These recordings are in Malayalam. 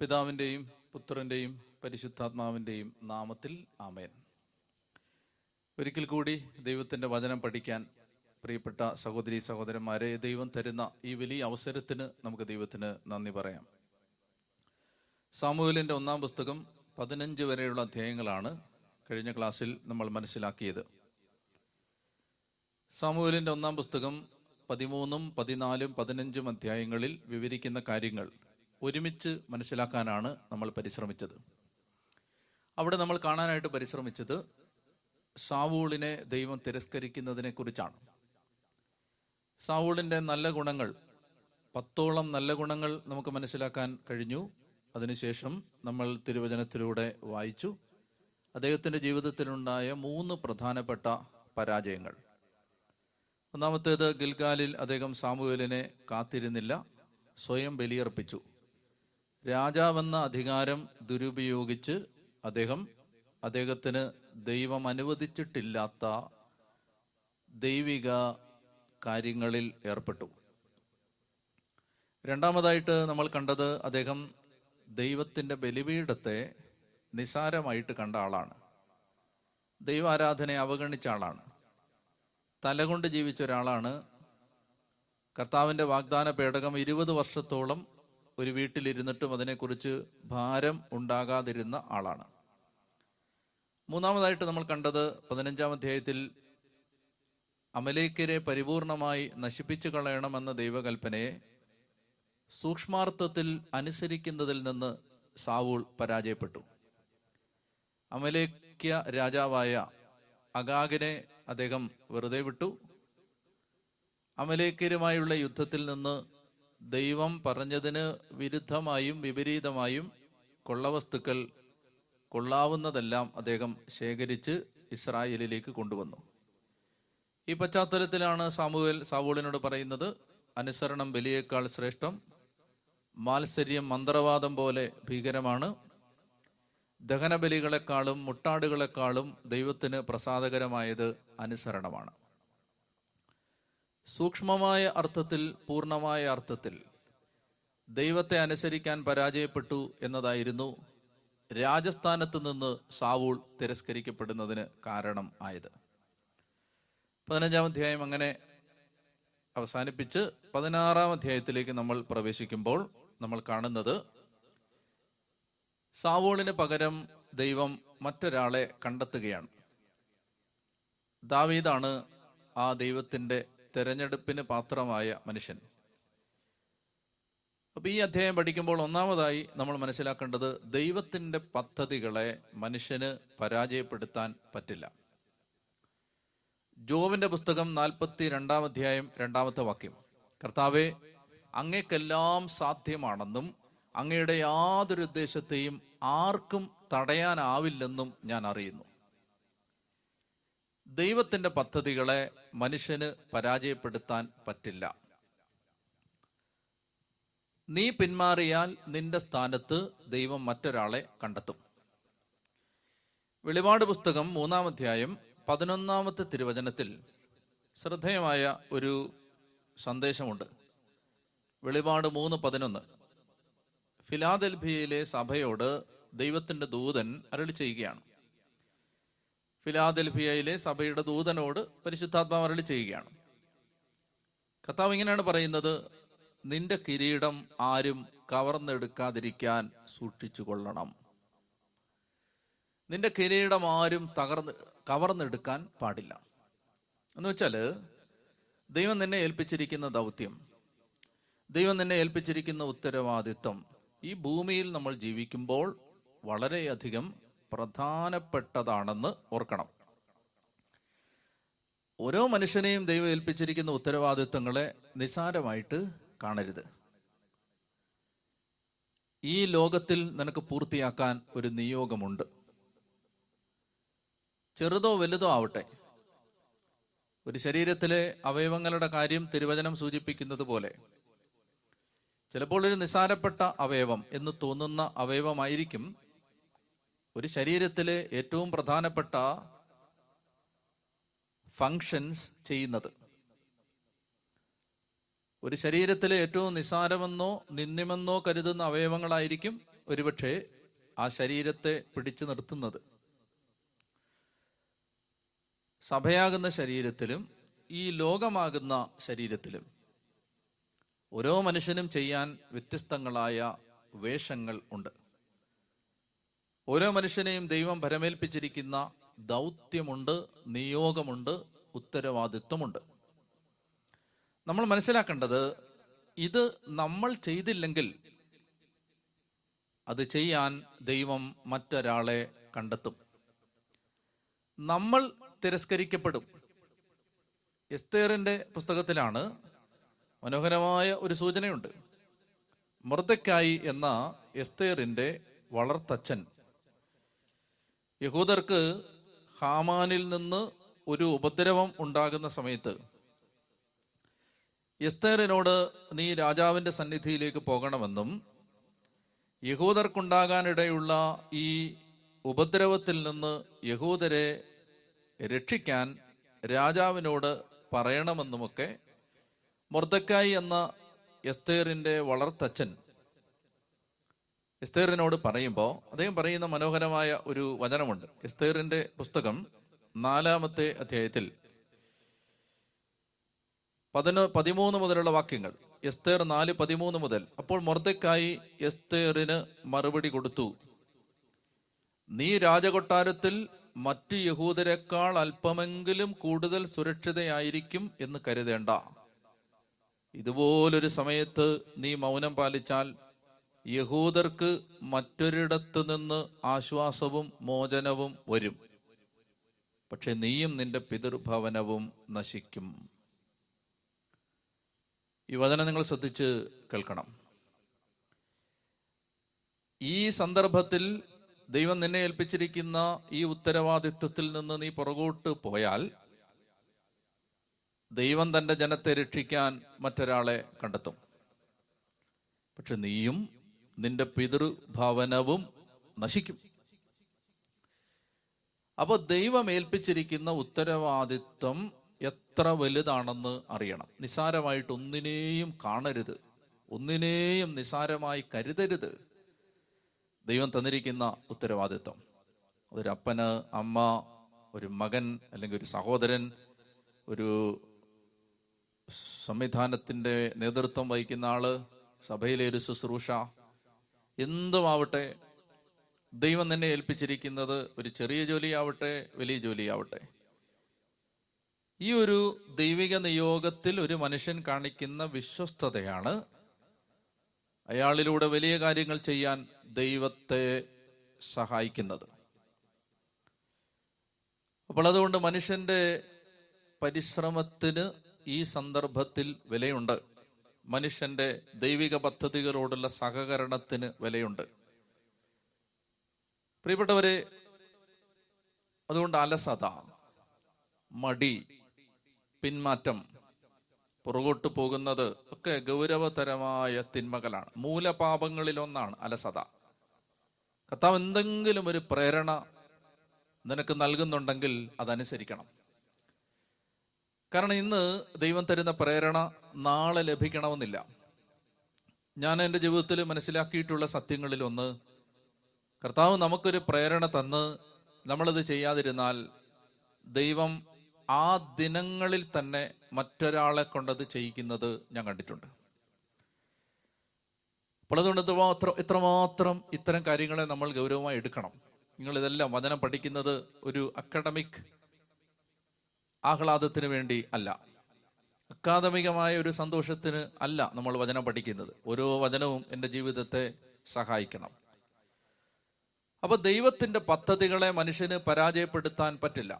പിതാവിൻ്റെയും പുത്രൻ്റെയും പരിശുദ്ധാത്മാവിൻ്റെയും നാമത്തിൽ ആമേൻ. ഒരിക്കൽ കൂടി ദൈവത്തിൻ്റെ വചനം പഠിക്കാൻ പ്രിയപ്പെട്ട സഹോദരി സഹോദരന്മാരെ, ദൈവം തരുന്ന ഈ വലിയ അവസരത്തിന് നമുക്ക് ദൈവത്തിന് നന്ദി പറയാം. സാമൂഹ്യലിൻ്റെ 1-ാം പുസ്തകം 15 വരെയുള്ള അധ്യായങ്ങളാണ് കഴിഞ്ഞ ക്ലാസ്സിൽ നമ്മൾ മനസ്സിലാക്കിയത്. സാമൂഹ്യലിൻ്റെ 1-ാം പുസ്തകം 13, 14, 15 അധ്യായങ്ങളിൽ വിവരിക്കുന്ന കാര്യങ്ങൾ ഒരുമിച്ച് മനസ്സിലാക്കാനാണ് നമ്മൾ പരിശ്രമിച്ചത്. അവിടെ നമ്മൾ കാണാനായിട്ട് പരിശ്രമിച്ചത് സാവൂളിനെ ദൈവം തിരസ്കരിക്കുന്നതിനെ കുറിച്ചാണ്. സാവൂളിൻ്റെ നല്ല ഗുണങ്ങൾ, 10ഓളം നല്ല ഗുണങ്ങൾ നമുക്ക് മനസ്സിലാക്കാൻ കഴിഞ്ഞു. അതിനുശേഷം നമ്മൾ തിരുവചനത്തിലൂടെ വായിച്ചു അദ്ദേഹത്തിൻ്റെ ജീവിതത്തിലുണ്ടായ 3 പ്രധാനപ്പെട്ട പരാജയങ്ങൾ. ഒന്നാമത്തേത്, ഗിൽഗാലിൽ അദ്ദേഹം സാമൂഹ്യലിനെ കാത്തിരുന്നില്ല, സ്വയം ബലിയർപ്പിച്ചു. രാജാവെന്ന അധികാരം ദുരുപയോഗിച്ച് അദ്ദേഹത്തിന് ദൈവം അനുവദിച്ചിട്ടില്ലാത്ത ദൈവിക കാര്യങ്ങളിൽ ഏർപ്പെട്ടു. രണ്ടാമതായിട്ട് നമ്മൾ കണ്ടത്, അദ്ദേഹം ദൈവത്തിൻ്റെ ബലിപീഠത്തെ നിസാരമായിട്ട് കണ്ട ആളാണ്, ദൈവാരാധനയെ അവഗണിച്ച ആളാണ്, തലകൊണ്ട് ജീവിച്ച ഒരാളാണ്. കർത്താവിൻ്റെ വാഗ്ദാന പേടകം 20 വർഷത്തോളം ഒരു വീട്ടിലിരുന്നിട്ടും അതിനെക്കുറിച്ച് ഭാരം ഉണ്ടാകാതിരുന്ന ആളാണ്. മൂന്നാമതായിട്ട് നമ്മൾ കണ്ടത്, 15-ാം അധ്യായത്തിൽ അമലേക്കരെ പരിപൂർണമായി നശിപ്പിച്ചു കളയണമെന്ന ദൈവകൽപ്പനയെ സൂക്ഷ്മാർത്ഥത്തിൽ അനുസരിക്കുന്നതിൽ നിന്ന് സാവൂൾ പരാജയപ്പെട്ടു. അമലേക്യ രാജാവായ അഗാഗിനെ അദ്ദേഹം വെറുതെ വിട്ടു. അമലേക്കരുമായുള്ള യുദ്ധത്തിൽ നിന്ന് ദൈവം പറഞ്ഞതിന് വിരുദ്ധമായും വിപരീതമായും കൊള്ളവസ്തുക്കൾ, കൊള്ളാവുന്നതെല്ലാം അദ്ദേഹം ശേഖരിച്ച് ഇസ്രായേലിലേക്ക് കൊണ്ടുവന്നു. ഈ പശ്ചാത്തലത്തിലാണ് സാമുവേൽ സാവൂളിനോട് പറയുന്നത്, അനുസരണം ബലിയേക്കാൾ ശ്രേഷ്ഠം, മാത്സര്യം മന്ത്രവാദം പോലെ ഭീകരമാണ്, ദഹനബലികളെക്കാളും മുട്ടാടുകളെക്കാളും ദൈവത്തിന് പ്രസാദകരമായത് അനുസരണമാണ്. സൂക്ഷ്മമായ അർത്ഥത്തിൽ, പൂർണ്ണമായ അർത്ഥത്തിൽ ദൈവത്തെ അനുസരിക്കാൻ പരാജയപ്പെട്ടു എന്നതായിരുന്നു രാജസ്ഥാനത്ത് നിന്ന് സാവൂൾ തിരസ്കരിക്കപ്പെടുന്നതിന് കാരണം ആയത്. 15-ാം അധ്യായം അങ്ങനെ അവസാനിപ്പിച്ച് 16-ാം അധ്യായത്തിലേക്ക് നമ്മൾ പ്രവേശിക്കുമ്പോൾ നമ്മൾ കാണുന്നത്, സാവൂളിന് പകരം ദൈവം മറ്റൊരാളെ കണ്ടെത്തുകയാണ്. ദാവീദാണ് ആ ദൈവത്തിൻ്റെ തെരഞ്ഞെടുപ്പിന് പാത്രമായ മനുഷ്യൻ. അപ്പോൾ ഈ അധ്യായം പഠിക്കുമ്പോൾ ഒന്നാമതായി നമ്മൾ മനസ്സിലാക്കേണ്ടത്, ദൈവത്തിൻ്റെ പദ്ധതികളെ മനുഷ്യന് പരാജയപ്പെടുത്താൻ പറ്റില്ല. ജോബിൻ്റെ പുസ്തകം 42-ാം അധ്യായം 2-ാമത്തെ വാക്യം, കർത്താവേ, അങ്ങേക്കെല്ലാം സാധ്യമാണെന്നും അങ്ങയുടെ യാതൊരു ഉദ്ദേശത്തെയും ആർക്കും തടയാനാവില്ലെന്നും ഞാൻ അറിയുന്നു. ദൈവത്തിൻ്റെ പദ്ധതികളെ മനുഷ്യന് പരാജയപ്പെടുത്താൻ പറ്റില്ല. നീ പിന്മാറിയാൽ നിന്റെ സ്ഥാനത്ത് ദൈവം മറ്റൊരാളെ കണ്ടെത്തും. വെളിപാട് പുസ്തകം 3-ാം അധ്യായം 11-ാമത്തെ തിരുവചനത്തിൽ ശ്രദ്ധേയമായ ഒരു സന്ദേശമുണ്ട്. വെളിപാട് 3:11, ഫിലാദൽഫിയയിലെ സഭയോട് ദൈവത്തിൻ്റെ ദൂതൻ അരുളി ചെയ്യുകയാണ്. ഫിലാദൽഫിയയിലെ സഭയുടെ ദൂതനോട് പരിശുദ്ധാത്മാവ് അരുളി ചെയ്യുകയാണ്. കർത്താവ് ഇങ്ങനെയാണ് പറയുന്നത്, നിന്റെ കിരീടം ആരും കവർന്നെടുക്കാതിരിക്കാൻ സൂക്ഷിച്ചു കൊള്ളണം. നിന്റെ കിരീടം ആരും കവർന്നെടുക്കാൻ പാടില്ല. എന്ന് വെച്ചാൽ, ദൈവം നിന്നെ ഏൽപ്പിച്ചിരിക്കുന്ന ദൗത്യം, ദൈവം നിന്നെ ഏൽപ്പിച്ചിരിക്കുന്ന ഉത്തരവാദിത്വം ഈ ഭൂമിയിൽ നമ്മൾ ജീവിക്കുമ്പോൾ വളരെയധികം പ്രധാനപ്പെട്ടതാണെന്ന് ഓർക്കണം. ഓരോ മനുഷ്യനെയും ദൈവം ഏൽപ്പിച്ചിരിക്കുന്ന ഉത്തരവാദിത്വങ്ങളെ നിസാരമായിട്ട് കാണരുത്. ഈ ലോകത്തിൽ നിനക്ക് പൂർത്തിയാക്കാൻ ഒരു നിയോഗമുണ്ട്. ചെറുതോ വലുതോ ആവട്ടെ. ഒരു ശരീരത്തിലെ അവയവങ്ങളുടെ കാര്യം തിരുവചനം സൂചിപ്പിക്കുന്നത് പോലെ ചിലപ്പോൾ ഒരു നിസാരപ്പെട്ട അവയവം എന്ന് തോന്നുന്ന അവയവമായിരിക്കും ഒരു ശരീരത്തിലെ ഏറ്റവും പ്രധാനപ്പെട്ട ഫങ്ഷൻസ് ചെയ്യുന്നത്. ഒരു ശരീരത്തിലെ ഏറ്റവും നിസാരമെന്നോ നിന്ദ്യമെന്നോ കരുതുന്ന അവയവങ്ങളായിരിക്കും ഒരുപക്ഷെ ആ ശരീരത്തെ പിടിച്ചു നിർത്തുന്നത്. സഭയാകുന്ന ശരീരത്തിലും ഈ ലോകമാകുന്ന ശരീരത്തിലും ഓരോ മനുഷ്യനും ചെയ്യാൻ വ്യത്യസ്തങ്ങളായ വേഷങ്ങൾ ഉണ്ട്. ഓരോ മനുഷ്യനെയും ദൈവം ഭരമേൽപ്പിച്ചിരിക്കുന്ന ദൗത്യമുണ്ട്, നിയോഗമുണ്ട്, ഉത്തരവാദിത്വമുണ്ട്. നമ്മൾ മനസ്സിലാക്കേണ്ടത് ഇത് നമ്മൾ ചെയ്തില്ലെങ്കിൽ അത് ചെയ്യാൻ ദൈവം മറ്റൊരാളെ കണ്ടെത്തും. നമ്മൾ തിരസ്കരിക്കപ്പെടും. എസ്തേറിന്റെ പുസ്തകത്തിലാണ് മനോഹരമായ ഒരു സൂചനയുണ്ട്. മൊർദെഖായി എന്ന എസ്തേറിന്റെ വളർത്തച്ഛൻ യഹൂദർക്ക് ഹാമാനിൽ നിന്ന് ഒരു ഉപദ്രവം ഉണ്ടാകുന്ന സമയത്ത് എസ്തേറിനോട് നീ രാജാവിന്റെ സന്നിധിയിലേക്ക് പോകണമെന്നും യഹൂദർക്കുണ്ടാകാനിടയുള്ള ഈ ഉപദ്രവത്തിൽ നിന്ന് യഹൂദരെ രക്ഷിക്കാൻ രാജാവിനോട് പറയണമെന്നുമൊക്കെ മൊർദെഖായി എന്ന എസ്തേറിന്റെ വളർത്തച്ഛൻ എസ്തേറിനോട് പറയുമ്പോൾ അദ്ദേഹം പറയുന്ന മനോഹരമായ ഒരു വചനമുണ്ട്. എസ്തേറിന്റെ പുസ്തകം 4-ാമത്തെ അധ്യായത്തിൽ 13 മുതലുള്ള വാക്യങ്ങൾ. എസ്തേർ 4:13 മുതൽ. അപ്പോൾ മൊർദെഖായി എസ്തേറിന് മറുപടി കൊടുത്തു, നീ രാജകൊട്ടാരത്തിൽ മറ്റ് യഹൂദരെക്കാൾ അല്പമെങ്കിലും കൂടുതൽ സുരക്ഷിതയായിരിക്കും എന്ന് കരുതേണ്ട. ഇതുപോലൊരു സമയത്ത് നീ മൗനം പാലിച്ചാൽ യഹൂദർക്ക് മറ്റൊരിടത്ത് നിന്ന് ആശ്വാസവും മോചനവും വരും, പക്ഷെ നീയും നിന്റെ പിതൃഭവനവും നശിക്കും. ഈ വചനം നിങ്ങൾ ശ്രദ്ധിച്ച് കേൾക്കണം. ഈ സന്ദർഭത്തിൽ ദൈവം നിന്നെ ഏൽപ്പിച്ചിരിക്കുന്ന ഈ ഉത്തരവാദിത്വത്തിൽ നിന്ന് നീ പുറകോട്ട് പോയാൽ ദൈവം തൻ്റെ ജനത്തെ രക്ഷിക്കാൻ മറ്റൊരാളെ കണ്ടെത്തും, പക്ഷെ നീയും നിന്റെ പിതൃഭവനവും നശിക്കും. അപ്പോൾ ദൈവം ഏൽപ്പിച്ചിരിക്കുന്ന ഉത്തരവാദിത്വം എത്ര വലുതാണെന്ന് അറിയണം. നിസ്സാരമായിട്ട് ഒന്നിനെയും കാണരുത്, ഒന്നിനെയും നിസ്സാരമായി കരുതരുത്. ദൈവം തന്നിരിക്കുന്ന ഉത്തരവാദിത്വം, ഒരു അപ്പന്, അമ്മ, ഒരു മകൻ, അല്ലെങ്കിൽ ഒരു സഹോദരൻ, ഒരു സംവിധാനത്തിൻ്റെ നേതൃത്വം വഹിക്കുന്ന ആള്, സഭയിലെ ഒരു ശുശ്രൂഷ, എന്തുമാവട്ടെ, ദൈവം തന്നെ ഏൽപ്പിച്ചിരിക്കുന്നത് ഒരു ചെറിയ ജോലിയാവട്ടെ വലിയ ജോലിയാവട്ടെ, ഈ ഒരു ദൈവിക നിയോഗത്തിൽ ഒരു മനുഷ്യൻ കാണിക്കുന്ന വിശ്വസ്തതയാണ് അയാളിലൂടെ വലിയ കാര്യങ്ങൾ ചെയ്യാൻ ദൈവത്തെ സഹായിക്കുന്നത്. അപ്പോൾ അതുകൊണ്ട് മനുഷ്യൻ്റെ പരിശ്രമത്തിന് ഈ സന്ദർഭത്തിൽ വിലയുണ്ട്, മനുഷ്യൻ്റെ ദൈവിക പദ്ധതികളോടുള്ള സഹകരണത്തിന് വിലയുണ്ട്. പ്രിയപ്പെട്ടവരെ, അതുകൊണ്ട് അലസത, മടി, പിന്മാറ്റം, പുറകോട്ട് പോകുന്നത് ഒക്കെ ഗൗരവതരമായ തിന്മകളാണ്. മൂലപാപങ്ങളിലൊന്നാണ് അലസത. കർത്താവ് എന്തെങ്കിലും ഒരു പ്രേരണ നിനക്ക് നൽകുന്നുണ്ടെങ്കിൽ അതനുസരിക്കണം. കാരണം ഇന്ന് ദൈവം തരുന്ന പ്രേരണ നാളെ ലഭിക്കണമെന്നില്ല. ഞാൻ എൻ്റെ ജീവിതത്തിൽ മനസ്സിലാക്കിയിട്ടുള്ള സത്യങ്ങളിലൊന്ന്, കർത്താവ് നമുക്കൊരു പ്രേരണ തന്ന് നമ്മളത് ചെയ്യാതിരുന്നാൽ ദൈവം ആ ദിനങ്ങളിൽ തന്നെ മറ്റൊരാളെ കൊണ്ടത് ചെയ്യിക്കുന്നത് ഞാൻ കണ്ടിട്ടുണ്ട്. അപ്പോൾ അതുകൊണ്ട് എത്രമാത്രം ഇത്തരം കാര്യങ്ങളെ നമ്മൾ ഗൗരവമായി എടുക്കണം. നിങ്ങൾ ഇതെല്ലാം വചനം പഠിക്കുന്നത് ഒരു അക്കാഡമിക് ആഹ്ലാദത്തിന് വേണ്ടി അല്ല, അക്കാദമികമായ ഒരു സന്തോഷത്തിന് അല്ല നമ്മൾ വചനം പഠിക്കുന്നത്. ഓരോ വചനവും എൻ്റെ ജീവിതത്തെ സഹായിക്കണം. അപ്പോൾ ദൈവത്തിൻ്റെ പദ്ധതികളെ മനുഷ്യന് പരാജയപ്പെടുത്താൻ പറ്റില്ല.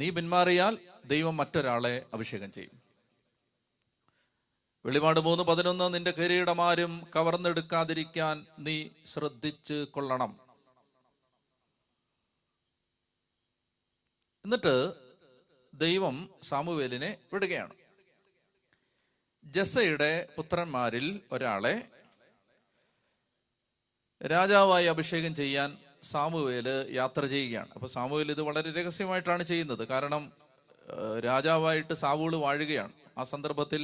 നീ പിന്മാറിയാൽ ദൈവം മറ്റൊരാളെ അഭിഷേകം ചെയ്യും. വെളിപാട് 3:11 നിന്റെ കിരീടമാരും കവർന്നെടുക്കാതിരിക്കാൻ നീ ശ്രദ്ധിച്ചു കൊള്ളണം. എന്നിട്ട് ദൈവം സാമുവേലിനെ വിടുകയാണ്. ജെസ്സയുടെ പുത്രന്മാരിൽ ഒരാളെ രാജാവായി അഭിഷേകം ചെയ്യാൻ സാമുവേല് യാത്ര ചെയ്യുകയാണ്. അപ്പൊ സാമുവേൽ ഇത് വളരെ രഹസ്യമായിട്ടാണ് ചെയ്യുന്നത്. കാരണം രാജാവായിട്ട് സാവൂള് വാഴുകയാണ്. ആ സന്ദർഭത്തിൽ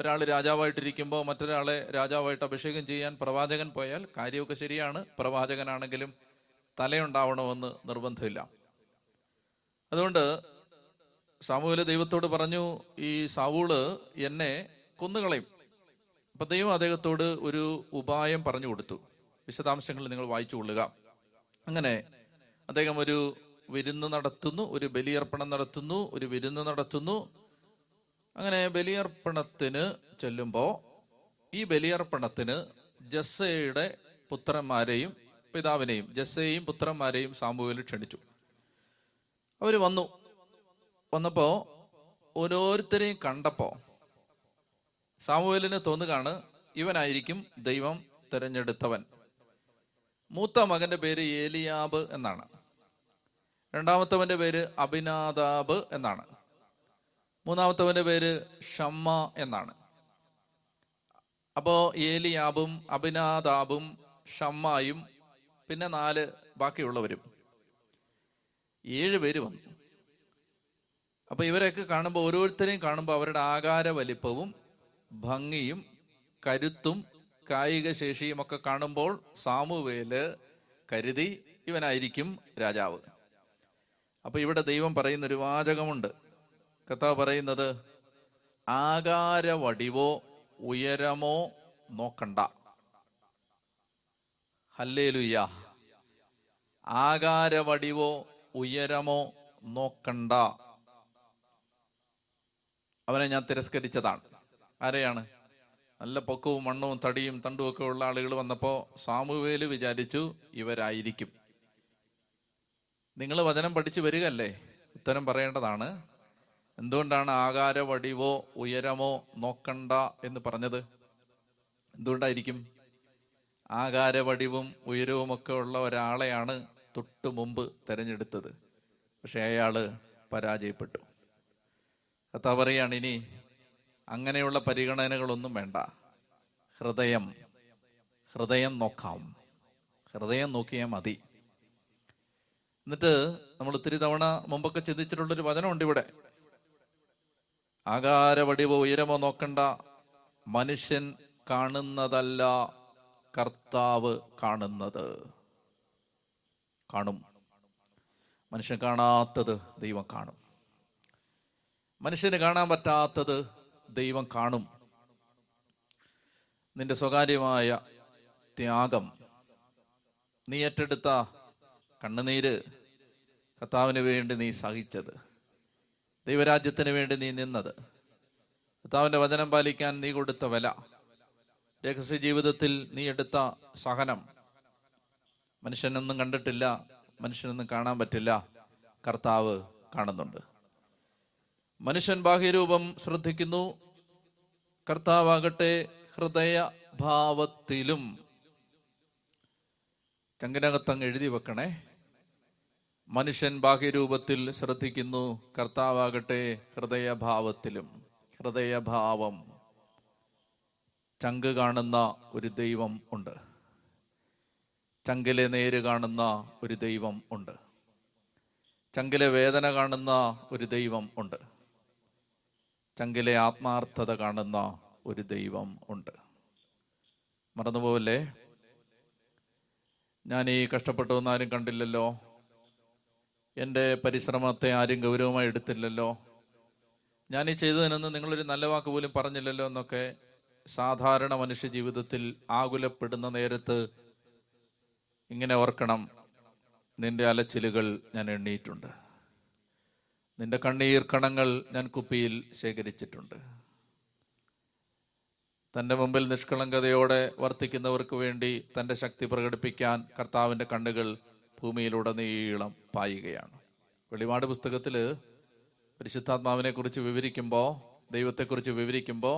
ഒരാൾ രാജാവായിട്ടിരിക്കുമ്പോൾ മറ്റൊരാളെ രാജാവായിട്ട് അഭിഷേകം ചെയ്യാൻ പ്രവാചകൻ പോയാൽ കാര്യമൊക്കെ ശരിയാണ്. പ്രവാചകനാണെങ്കിലും തലയുണ്ടാവണമെന്ന് നിർബന്ധമില്ല. അതുകൊണ്ട് സാമൂഹ്യ ദൈവത്തോട് പറഞ്ഞു, ഈ സാവൂള് എന്നെ കൊന്നുകളയും. അപ്പം ദൈവം അദ്ദേഹത്തോട് ഒരു ഉപായം പറഞ്ഞു കൊടുത്തു. വിശദാംശങ്ങൾ നിങ്ങൾ വായിച്ചു കൊള്ളുക. അങ്ങനെ അദ്ദേഹം ഒരു വിരുന്ന് നടത്തുന്നു, ഒരു ബലിയർപ്പണം നടത്തുന്നു, ഒരു വിരുന്ന് നടത്തുന്നു. അങ്ങനെ ബലിയർപ്പണത്തിന് ചെല്ലുമ്പോൾ ഈ ബലിയർപ്പണത്തിന് ജസ്സയുടെ പുത്രന്മാരെയും പിതാവിനെയും ജസ്സയെയും പുത്രന്മാരെയും സാമൂഹ്യൽ ക്ഷണിച്ചു. അവർ വന്നപ്പോൾ ഓരോരുത്തരെയും കണ്ടപ്പോൾ സാമൂഹ്യലിന് തോന്നുകയാണ് ഇവനായിരിക്കും ദൈവം തിരഞ്ഞെടുത്തവൻ. മൂത്ത മകന്റെ പേര് ഏലിയാബ് എന്നാണ്, രണ്ടാമത്തവന്റെ പേര് അബിനാദാബ് എന്നാണ്, മൂന്നാമത്തവന്റെ പേര് ഷമ്മ എന്നാണ്. അപ്പോൾ ഏലിയാബും അബിനാദാബും ഷമ്മായും പിന്നെ 4 ബാക്കിയുള്ളവരും 7 പേര് വന്നു. അപ്പൊ ഇവരെയൊക്കെ കാണുമ്പോൾ ഓരോരുത്തരെയും കാണുമ്പോൾ അവരുടെ ആകാര വലിപ്പവും ഭംഗിയും കരുത്തും കായിക ശേഷിയും ഒക്കെ കാണുമ്പോൾ സാമുവേല് കരുതി ഇവനായിരിക്കും രാജാവ്. അപ്പൊ ഇവിടെ ദൈവം പറയുന്നൊരു വാചകമുണ്ട്. കർത്താവ് പറയുന്നത്, ആകാരവടിവോ ഉയരമോ നോക്കണ്ട. ഹല്ലേലൂയ. ആകാരവടിവോ ഉയരമോ നോക്കണ്ട. അവനെ ഞാൻ തിരസ്കരിച്ചതാണ്. ആരെയാണ്? നല്ല പൊക്കവും മണ്ണും തടിയും തണ്ടും ഒക്കെ ഉള്ള ആളുകൾ വന്നപ്പോൾ സാമുവേല് വിചാരിച്ചു ഇവരായിരിക്കും. നിങ്ങൾ വചനം പഠിച്ചു വരികയല്ലേ, ഉത്തരം പറയേണ്ടതാണ്. എന്തുകൊണ്ടാണ് ആകാരവടിവോ ഉയരമോ നോക്കണ്ട എന്ന് പറഞ്ഞത്? എന്തുകൊണ്ടായിരിക്കും? ആകാരവടിവും ഉയരവും ഒക്കെ ഉള്ള ഒരാളെയാണ് തൊട്ടു മുമ്പ് തിരഞ്ഞെടുത്തത്. പക്ഷെ അയാൾ പരാജയപ്പെട്ടു. കഥ പറയാണ്, ഇനി അങ്ങനെയുള്ള പരിഗണനകളൊന്നും വേണ്ട. ഹൃദയം നോക്കാം. ഹൃദയം നോക്കിയാൽ മതി. എന്നിട്ട് നമ്മൾ ഒത്തിരി തവണ മുമ്പൊക്കെ ചിന്തിച്ചിട്ടുള്ളൊരു വചനമുണ്ട് ഇവിടെ. ആകാരവടിവോ ഉയരമോ നോക്കണ്ട, മനുഷ്യൻ കാണുന്നതല്ല കർത്താവ് കാണുന്നത്. കാണും. മനുഷ്യൻ കാണാത്തത് ദൈവം കാണും. മനുഷ്യന് കാണാൻ പറ്റാത്തത് ദൈവം കാണും. നിന്റെ സ്വകാര്യമായ ത്യാഗം, നീ ഏറ്റെടുത്ത കണ്ണുനീര്, കർത്താവിന് വേണ്ടി നീ സഹിച്ചത്, ദൈവരാജ്യത്തിന് വേണ്ടി നീ നിന്നത്, കർത്താവിൻ്റെ വചനം പാലിക്കാൻ നീ കൊടുത്ത വില, രഹസ്യ ജീവിതത്തിൽ നീ എടുത്ത സഹനം, മനുഷ്യനൊന്നും കണ്ടിട്ടില്ല, മനുഷ്യനൊന്നും കാണാൻ പറ്റില്ല, കർത്താവ് കാണുന്നുണ്ട്. മനുഷ്യൻ ബാഹ്യരൂപം ശ്രദ്ധിക്കുന്നു, കർത്താവാകട്ടെ ഹൃദയഭാവത്തിലും. ചങ്കിനകത്തങ്ങ് എഴുതി വെക്കണേ, മനുഷ്യൻ ബാഹ്യരൂപത്തിൽ ശ്രദ്ധിക്കുന്നു, കർത്താവാകട്ടെ ഹൃദയഭാവത്തിലും. ഹൃദയഭാവം ചങ്ക് കാണുന്ന ഒരു ദൈവം ഉണ്ട്, ചങ്കിലെ നേര് കാണുന്ന ഒരു ദൈവം ഉണ്ട്, ചങ്കിലെ വേദന കാണുന്ന ഒരു ദൈവം ഉണ്ട്, ചങ്കിലെ ആത്മാർത്ഥത കാണുന്ന ഒരു ദൈവം ഉണ്ട്. മറന്നുപോകല്ലേ, ഞാൻ ഈ കഷ്ടപ്പെട്ടതൊന്നും ആരും കണ്ടില്ലല്ലോ, എൻ്റെ പരിശ്രമത്തെ ആരും ഗൗരവമായി എടുത്തില്ലല്ലോ, ഞാൻ ഈ ചെയ്തതിനൊന്നും നിങ്ങളൊരു നല്ല വാക്ക് പോലും പറഞ്ഞില്ലല്ലോ എന്നൊക്കെ സാധാരണ മനുഷ്യ ജീവിതത്തിൽ ആകുലപ്പെടുന്ന നേരത്ത് ഇങ്ങനെ ഓർക്കണം, നിന്റെ അലച്ചിലുകൾ ഞാൻ എണ്ണിയിട്ടുണ്ട്, നിന്റെ കണ്ണീർ കണങ്ങൾ ഞാൻ കുപ്പിയിൽ ശേഖരിച്ചിട്ടുണ്ട്. തൻ്റെ മുമ്പിൽ നിഷ്കളങ്കതയോടെ വർത്തിക്കുന്നവർക്ക് വേണ്ടി തൻ്റെ ശക്തി പ്രകടിപ്പിക്കാൻ കർത്താവിൻ്റെ കണ്ണുകൾ ഭൂമിയിലുടനീളം പായുകയാണ്. വെളിപാട് പുസ്തകത്തിൽ പരിശുദ്ധാത്മാവിനെ കുറിച്ച് വിവരിക്കുമ്പോൾ, ദൈവത്തെക്കുറിച്ച് വിവരിക്കുമ്പോൾ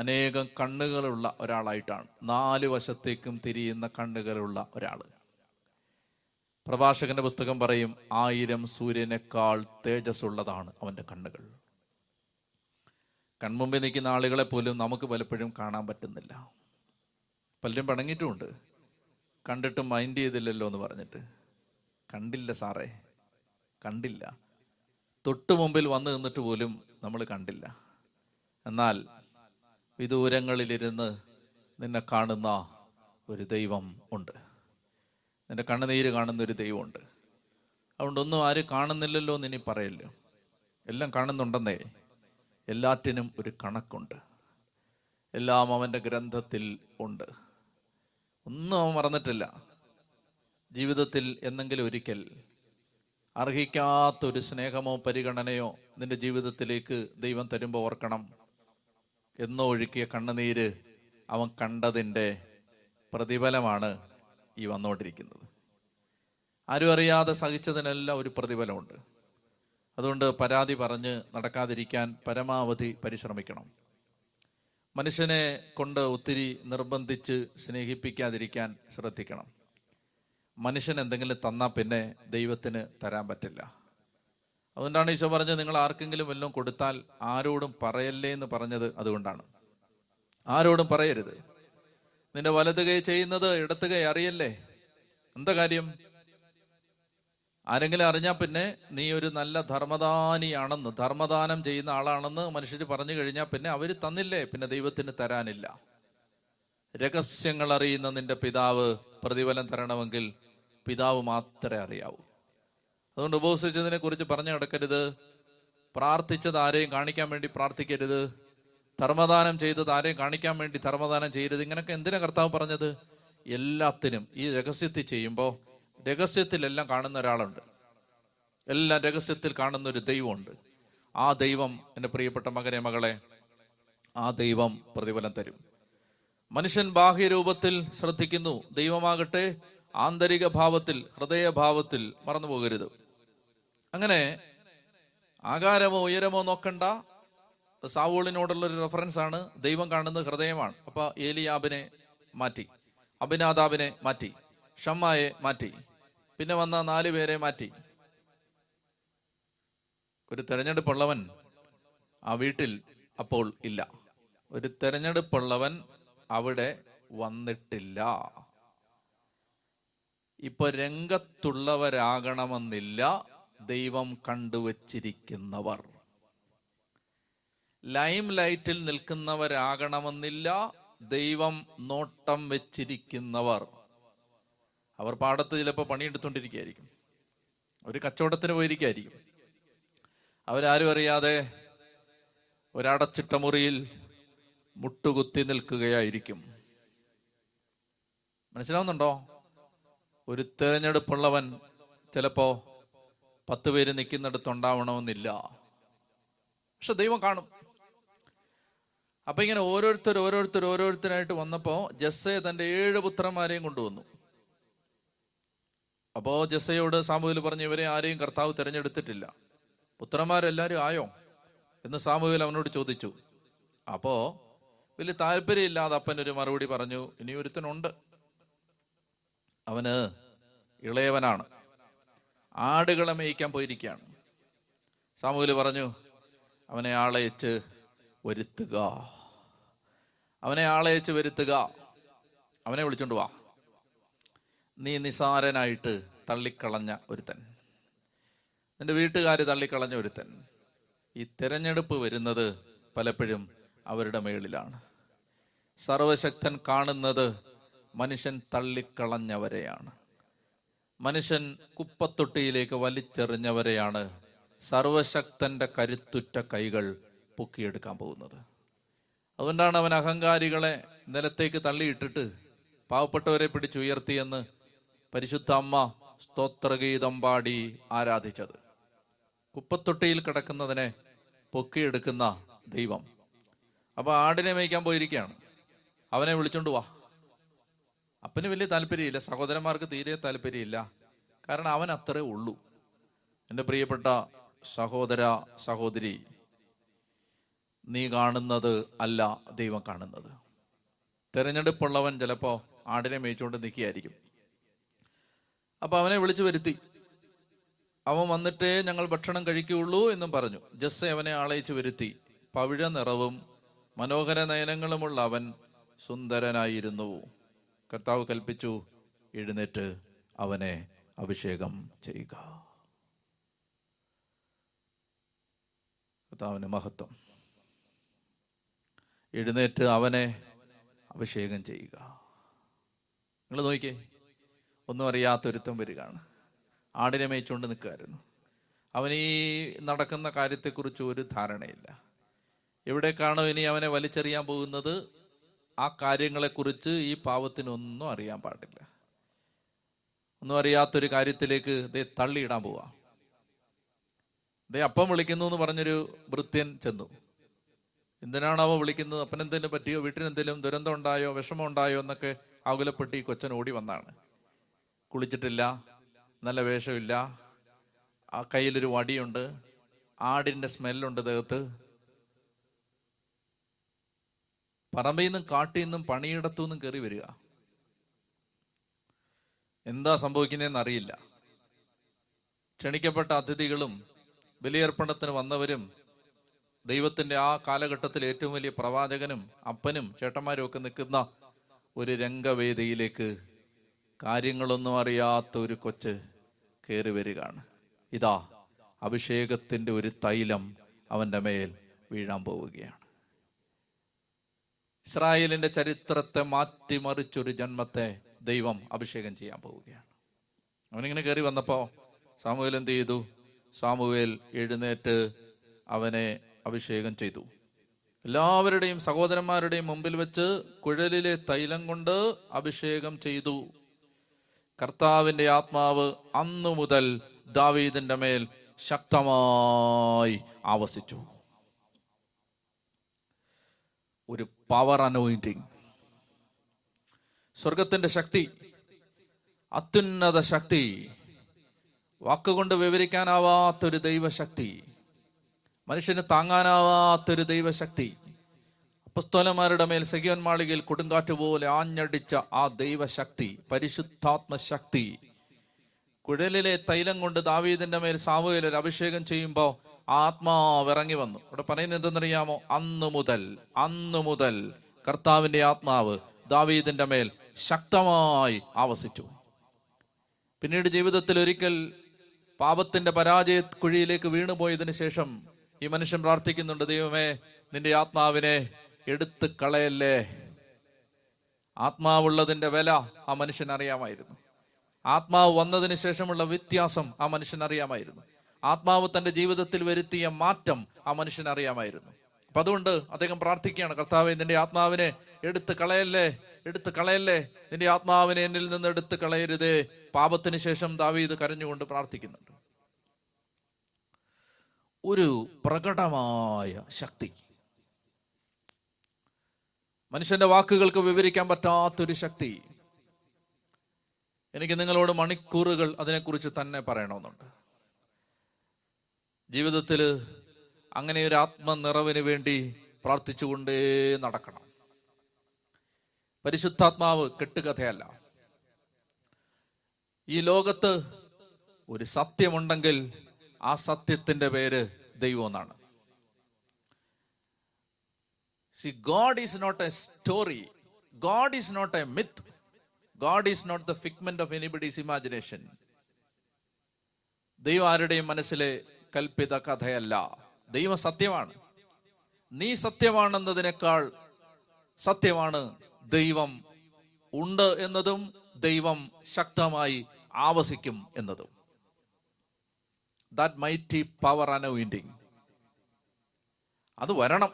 അനേകം കണ്ണുകളുള്ള ഒരാളായിട്ടാണ്, 4 വശത്തേക്കും തിരിയുന്ന കണ്ണുകളുള്ള ഒരാൾ. പ്രഭാഷകന്റെ പുസ്തകം പറയും, 1000 സൂര്യനേക്കാൾ തേജസ്സുള്ളതാണ് അവൻ്റെ കണ്ണുകൾ. കൺമുമ്പിൽ നിൽക്കുന്ന ആളുകളെ പോലും നമുക്ക് പലപ്പോഴും കാണാൻ പറ്റുന്നില്ല. പലരും പണങ്ങിയിട്ടുമുണ്ട്, കണ്ടിട്ട് മൈൻഡ് ചെയ്തില്ലല്ലോ എന്ന് പറഞ്ഞിട്ട്. കണ്ടില്ല സാറേ, കണ്ടില്ല. തൊട്ട് മുമ്പിൽ വന്നു നിന്നിട്ട് പോലും നമ്മൾ കണ്ടില്ല. എന്നാൽ വിദൂരങ്ങളിലിരുന്ന് നിന്നെ കാണുന്ന ഒരു ദൈവം ഉണ്ട്, നിന്റെ കണ്ണുനീര് കാണുന്നൊരു ദൈവമുണ്ട്. അതുകൊണ്ടൊന്നും ആരും കാണുന്നില്ലല്ലോ എന്ന് ഇനി പറയല്ലോ, എല്ലാം കാണുന്നുണ്ടെന്നേ. എല്ലാറ്റിനും ഒരു കണക്കുണ്ട്, എല്ലാം അവൻ്റെ ഗ്രന്ഥത്തിൽ ഉണ്ട്. ഒന്നും അവൻ മറന്നിട്ടില്ല. ജീവിതത്തിൽ എന്തെങ്കിലും ഒരിക്കൽ അർഹിക്കാത്തൊരു സ്നേഹമോ പരിഗണനയോ നിന്റെ ജീവിതത്തിലേക്ക് ദൈവം തരുമ്പോൾ ഓർക്കണം, എന്നോ ഒഴുക്കിയ കണ്ണുനീര് അവൻ കണ്ടതിൻ്റെ പ്രതിഫലമാണ് ഈ വന്നുകൊണ്ടിരിക്കുന്നത്. ആരും അറിയാതെ സഹിച്ചതിനെല്ലാം ഒരു പ്രതിഫലമുണ്ട്. അതുകൊണ്ട് പരാതി പറഞ്ഞ് നടക്കാതിരിക്കാൻ പരമാവധി പരിശ്രമിക്കണം. മനുഷ്യനെ കൊണ്ട് ഒത്തിരി നിർബന്ധിച്ച് സ്നേഹിപ്പിക്കാതിരിക്കാൻ ശ്രദ്ധിക്കണം. മനുഷ്യൻ എന്തെങ്കിലും തന്നാൽ പിന്നെ ദൈവത്തിന് തരാൻ പറ്റില്ല. അതുകൊണ്ടാണ് ഈശോ പറഞ്ഞത്, നിങ്ങൾ ആർക്കെങ്കിലും വല്ലതും കൊടുത്താൽ ആരോടും പറയല്ലേ എന്ന് പറഞ്ഞത്. അതുകൊണ്ടാണ് ആരോടും പറയരുത്. നിന്റെ വലത് കൈ ചെയ്യുന്നത് ഇടത്ത് കൈ അറിയല്ലേ. എന്താ കാര്യം? ആരെങ്കിലും അറിഞ്ഞാൽ പിന്നെ നീ ഒരു നല്ല ധർമ്മദാനിയാണെന്ന്, ധർമ്മദാനം ചെയ്യുന്ന ആളാണെന്ന് മനുഷ്യർ പറഞ്ഞു കഴിഞ്ഞാൽ പിന്നെ അവർ തന്നില്ലേ, പിന്നെ ദൈവത്തിന് തരാനില്ല. രഹസ്യങ്ങൾ അറിയുന്ന നിന്റെ പിതാവ് പ്രതിഫലം തരണമെങ്കിൽ പിതാവ് മാത്രമേ അറിയാവൂ. അതുകൊണ്ട് ഉപവസിച്ചതിനെ കുറിച്ച് പറഞ്ഞു കിടക്കരുത്. പ്രാർത്ഥിച്ചത് ആരെയും കാണിക്കാൻ വേണ്ടി പ്രാർത്ഥിക്കരുത്. ധർമ്മദാനം ചെയ്തത് ആരെയും കാണിക്കാൻ വേണ്ടി ധർമ്മദാനം ചെയ്യരുത്. ഇങ്ങനെയൊക്കെ എന്തിനാ കർത്താവ് പറഞ്ഞത്? എല്ലാത്തിനും ഈ രഹസ്യത്തിൽ ചെയ്യുമ്പോൾ രഹസ്യത്തിലെല്ലാം കാണുന്ന ഒരാളുണ്ട്, എല്ലാം രഹസ്യത്തിൽ കാണുന്ന ഒരു ദൈവമുണ്ട്. ആ ദൈവം, എൻ്റെ പ്രിയപ്പെട്ട മകനെ മകളെ, ആ ദൈവം പ്രതിഫലം തരും. മനുഷ്യൻ ബാഹ്യരൂപത്തിൽ ശ്രദ്ധിക്കുന്നു, ദൈവമാകട്ടെ ആന്തരിക ഭാവത്തിൽ, ഹൃദയഭാവത്തിൽ. മറന്നു പോകരുത്. അങ്ങനെ ആകാരമോ ഉയരമോ നോക്കണ്ട. സാവോളിനോടുള്ളൊരു റെഫറൻസ് ആണ്. ദൈവം കാണുന്നത് ഹൃദയമാണ്. അപ്പൊ ഏലിയാബിനെ മാറ്റി, അബിനാദാബിനെ മാറ്റി, ഷമ്മായെ മാറ്റി, പിന്നെ വന്ന 4 പേരെ മാറ്റി. ഒരു തെരഞ്ഞെടുപ്പുള്ളവൻ ആ വീട്ടിൽ അപ്പോൾ ഇല്ല. ഒരു തെരഞ്ഞെടുപ്പുള്ളവൻ അവിടെ വന്നിട്ടില്ല. ഇപ്പൊ രംഗത്തുള്ളവരാകണമെന്നില്ല, ദൈവം കണ്ടുവച്ചിരിക്കുന്നവർ. ലൈം ലൈറ്റിൽ നിൽക്കുന്നവരാകണമെന്നില്ല, ദൈവം നോട്ടം വെച്ചിരിക്കുന്നവർ. അവർ പാടത്ത് ചിലപ്പോൾ പണിയെടുത്തോണ്ടിരിക്കുകയായിരിക്കും, ഒരു കച്ചവടത്തിന് പോയിരിക്കുകയായിരിക്കും. അവരാരും അറിയാതെ ഒരടച്ചിട്ട മുറിയിൽ മുട്ടുകുത്തി നിൽക്കുകയായിരിക്കും. മനസ്സിലാവുന്നുണ്ടോ? ഒരു തിരഞ്ഞെടുപ്പുള്ളവൻ ചിലപ്പോ 10 പേര് നിൽക്കുന്നിടത്തുണ്ടാവണമെന്നില്ല, പക്ഷെ ദൈവം കാണും. അപ്പൊ ഇങ്ങനെ ഓരോരുത്തരായിട്ട് വന്നപ്പോ ജസ്സെ തൻ്റെ 7 പുത്രന്മാരെയും കൊണ്ടുവന്നു. അപ്പോൾ ജസ്സയോട് സാമുവേൽ പറഞ്ഞു, ഇവരെ ആരെയും കർത്താവ് തിരഞ്ഞെടുത്തിട്ടില്ല, പുത്രന്മാരെല്ലാവരും ആയോ എന്ന് സാമുവേൽ അവനോട് ചോദിച്ചു. അപ്പോൾ വലിയ താല്പര്യമില്ലാതെ അപ്പൻ ഒരു മറുപടി പറഞ്ഞു, ഇനി ഒരുത്തനുണ്ട്, അവന് ഇളയവനാണ്, ആടുകളെ മേയ്ക്കാൻ പോയിരിക്കുകയാണ്. സാമുവേൽ പറഞ്ഞു, അവനെ ആളയച്ച് വരുത്തുക, അവനെ വിളിച്ചോണ്ട് വാ, നീ നിസാരനായിട്ട് തള്ളിക്കളഞ്ഞ ഒരുത്തൻ, നിന്റെ വീട്ടുകാർ തള്ളിക്കളഞ്ഞ ഒരുത്തൻ. ഈ തിരഞ്ഞെടുപ്പ് വരുന്നത് പലപ്പോഴും അവരുടെ മേളിലാണ്. സർവശക്തൻ കാണുന്നത് മനുഷ്യൻ തള്ളിക്കളഞ്ഞവരെയാണ്, മനുഷ്യൻ കുപ്പത്തൊട്ടിയിലേക്ക് വലിച്ചെറിഞ്ഞവരെയാണ് സർവശക്തൻ്റെ കരുത്തുറ്റ കൈകൾ പൊക്കിയെടുക്കാൻ പോകുന്നത്. അതുകൊണ്ടാണ് അവൻ അഹങ്കാരികളെ നിലത്തേക്ക് തള്ളിയിട്ടിട്ട് പാവപ്പെട്ടവരെ പിടിച്ചുയർത്തിയെന്ന് പരിശുദ്ധ അമ്മ സ്തോത്രഗീതം പാടി ആരാധിച്ചത്. കുപ്പത്തൊട്ടിയിൽ കിടക്കുന്നതിനെ പൊക്കിയെടുക്കുന്ന ദൈവം. അപ്പോൾ ആടിനെ മേയ്ക്കാൻ പോയിരിക്കുകയാണ്, അവനെ വിളിച്ചോണ്ട് വാ. അപ്പന് വലിയ താല്പര്യമില്ല, സഹോദരന്മാർക്ക് തീരെ താല്പര്യമില്ല, കാരണം അവൻ അത്രേ ഉള്ളൂ. എൻ്റെ പ്രിയപ്പെട്ട സഹോദര സഹോദരി, നീ കാണുന്നത് അല്ല ദൈവം കാണുന്നത്. തിരഞ്ഞെടുപ്പുള്ളവൻ ചിലപ്പോൾ ആടിനെ മേയിച്ചുകൊണ്ട് നിൽക്കുകയായിരിക്കും. അപ്പം അവനെ വിളിച്ചു വരുത്തി, അവൻ വന്നിട്ടേ ഞങ്ങൾ ഭക്ഷണം കഴിക്കുകയുള്ളൂ എന്നും പറഞ്ഞു. ജസ്സെ അവനെ ആളയിച്ചു വരുത്തി. പവിഴ നിറവും മനോഹര നയനങ്ങളുമുള്ള അവൻ സുന്ദരനായിരുന്നു. കർത്താവ് കൽപ്പിച്ചു, എഴുന്നേറ്റ് അവനെ അഭിഷേകം ചെയ്യുക. കർത്താവിന് മഹത്വം. എഴുന്നേറ്റ് അവനെ അഭിഷേകം ചെയ്യുക. നിങ്ങൾ നോക്കിക്കേ, ഒന്നും അറിയാത്തൊരുത്തം വരികയാണ്. ആടിനെ മേയിച്ചുകൊണ്ട് നിൽക്കുകയായിരുന്നു. അവനീ നടക്കുന്ന കാര്യത്തെക്കുറിച്ച് ഒരു ധാരണയില്ല. എവിടേക്കാണോ ഇനി അവനെ വലിച്ചെറിയാൻ പോകുന്നത്, ആ കാര്യങ്ങളെക്കുറിച്ച് ഈ പാവത്തിനൊന്നും അറിയാൻ പാടില്ല. ഒന്നും അറിയാത്തൊരു കാര്യത്തിലേക്ക് ഇതേ തള്ളിയിടാൻ പോവാ. ഇതേ അപ്പം വിളിക്കുന്നു എന്ന് പറഞ്ഞൊരു ഭൃത്യൻ ചെന്നു. എന്തിനാണാവോ വിളിക്കുന്നത്, അപ്പനെന്തെങ്കിലും പറ്റിയോ, വീട്ടിനെന്തെങ്കിലും ദുരന്തം ഉണ്ടായോ, വിഷമം ഉണ്ടായോ എന്നൊക്കെ ആകുലപ്പെട്ട് ഈ കൊച്ചൻ ഓടി വന്നാണ്. കുളിച്ചിട്ടില്ല, നല്ല വേഷമില്ല, ആ കയ്യിലൊരു വടിയുണ്ട്, ആടിൻ്റെ സ്മെല്ലുണ്ട് ദേഹത്ത്. പറമ്പിൽ നിന്നും കാട്ടിൽ നിന്നും പണിയിടത്തു നിന്നും കയറി വരിക. എന്താ സംഭവിക്കുന്നതെന്ന് അറിയില്ല. ക്ഷണിക്കപ്പെട്ട അതിഥികളും ബലിയർപ്പണത്തിന് വന്നവരും ദൈവത്തിൻ്റെ ആ കാലഘട്ടത്തിൽ ഏറ്റവും വലിയ പ്രവാചകനും അപ്പനും ചേട്ടന്മാരും ഒക്കെ നിൽക്കുന്ന ഒരു രംഗവേദിയിലേക്ക് കാര്യങ്ങളൊന്നും അറിയാത്ത ഒരു കൊച്ച് കയറി വരികയാണ്. ഇതാ അഭിഷേകത്തിൻ്റെ ഒരു തൈലം അവൻ്റെ മേൽ വീഴാൻ പോവുകയാണ്. ഇസ്രായേലിൻ്റെ ചരിത്രത്തെ മാറ്റിമറിച്ചൊരു ജന്മത്തെ ദൈവം അഭിഷേകം ചെയ്യാൻ പോവുകയാണ്. അവനിങ്ങനെ കയറി വന്നപ്പോൾ സാമുവേൽ എന്ത് ചെയ്തു? സാമുവേൽ എഴുന്നേറ്റ് അവനെ അഭിഷേകം ചെയ്തു. എല്ലാവരുടെയും സഹോദരന്മാരുടെയും മുമ്പിൽ വെച്ച് കുഴലിലെ തൈലം കൊണ്ട് അഭിഷേകം ചെയ്തു. കർത്താവിൻ്റെ ആത്മാവ് അന്നു മുതൽ ദാവീദിന്റെ മേൽ ശക്തമായി ആവസിച്ചു. ഒരു പവർ അനോയിന്റിങ്, സ്വർഗത്തിന്റെ ശക്തി, അത്യുന്നത ശക്തി, വാക്കുകൊണ്ട് വിവരിക്കാനാവാത്തൊരു ദൈവശക്തി, മനുഷ്യന് താങ്ങാനാവാത്തൊരു ദൈവശക്തി, അപ്പസ്തോലന്മാരുടെ മേൽ സെഗിയോൻ മാളികയിൽ കൊടുങ്കാറ്റ് പോലെ ആഞ്ഞടിച്ച ആ ദൈവശക്തി, പരിശുദ്ധാത്മ ശക്തി. കുഴലിലെ തൈലം കൊണ്ട് ദാവീദിന്റെ മേൽ സാമുവേൽ ഒരു അഭിഷേകം ചെയ്യുമ്പോൾ ആത്മാവിറങ്ങി വന്നു. ഇവിടെ പറയുന്നത് എന്തെന്നറിയാമോ? അന്നു മുതൽ കർത്താവിന്റെ ആത്മാവ് ദാവീദിന്റെ മേൽ ശക്തമായി ആവസിച്ചു. പിന്നീട് ജീവിതത്തിൽ ഒരിക്കൽ പാപത്തിന്റെ പരാജയ കുഴിയിലേക്ക് വീണുപോയതിനു ശേഷം ഈ മനുഷ്യൻ പ്രാർത്ഥിക്കുന്നുണ്ട്, ദൈവമേ നിന്റെ ആത്മാവിനെ എടുത്ത് കളയല്ലേ. ആത്മാവുള്ളതിന്റെ വില ആ മനുഷ്യൻ അറിയാമായിരുന്നു. ആത്മാവ് വന്നതിന് ശേഷമുള്ള വ്യത്യാസം ആ മനുഷ്യൻ അറിയാമായിരുന്നു. ആത്മാവ് തൻ്റെ ജീവിതത്തിൽ വരുത്തിയ മാറ്റം ആ മനുഷ്യൻ അറിയാമായിരുന്നു. അപ്പം അതുകൊണ്ട് അദ്ദേഹം പ്രാർത്ഥിക്കുകയാണ്, കർത്താവേ നിന്റെ ആത്മാവിനെ എടുത്ത് കളയല്ലേ, എടുത്ത് കളയല്ലേ, നിന്റെ ആത്മാവിനെ എന്നിൽ നിന്ന് എടുത്ത് കളയരുതേ. പാപത്തിന് ശേഷം ദാവീദ് കരഞ്ഞുകൊണ്ട് പ്രാർത്ഥിക്കുന്നുണ്ട്. ഒരു പ്രകടമായ ശക്തി, മനുഷ്യന്റെ വാക്കുകൾക്ക് വിവരിക്കാൻ പറ്റാത്തൊരു ശക്തി. എനിക്ക് നിങ്ങളോട് മണിക്കൂറുകൾ അതിനെക്കുറിച്ച് തന്നെ പറയണമെന്നുണ്ട്. ജീവിതത്തിൽ അങ്ങനെ ഒരു ആത്മനിറവിന് വേണ്ടി പ്രാർത്ഥിച്ചുകൊണ്ടേ നടക്കണം. പരിശുദ്ധാത്മാവ് കെട്ടുകഥയല്ല. ഈ ലോകത്ത് ഒരു സത്യമുണ്ടെങ്കിൽ ആ സത്യത്തിൻ്റെ പേര് ദൈവം എന്നാണ്. See, God is not a story. God is not a myth. God is not the figment of anybody's imagination. ദൈവം ആരുടെയും മനസ്സിലെ കൽപ്പിത കഥയല്ല. ദൈവം സത്യമാണ്. നീ സത്യമാണെന്നതിനേക്കാൾ സത്യമാണ് ദൈവം ഉണ്ട് എന്നതും ദൈവം ശക്തമായി ആവസിക്കും എന്നതും. ദാറ്റ് മൈറ്റി പവർ അനോയിന്റിങ് അത് വരണം.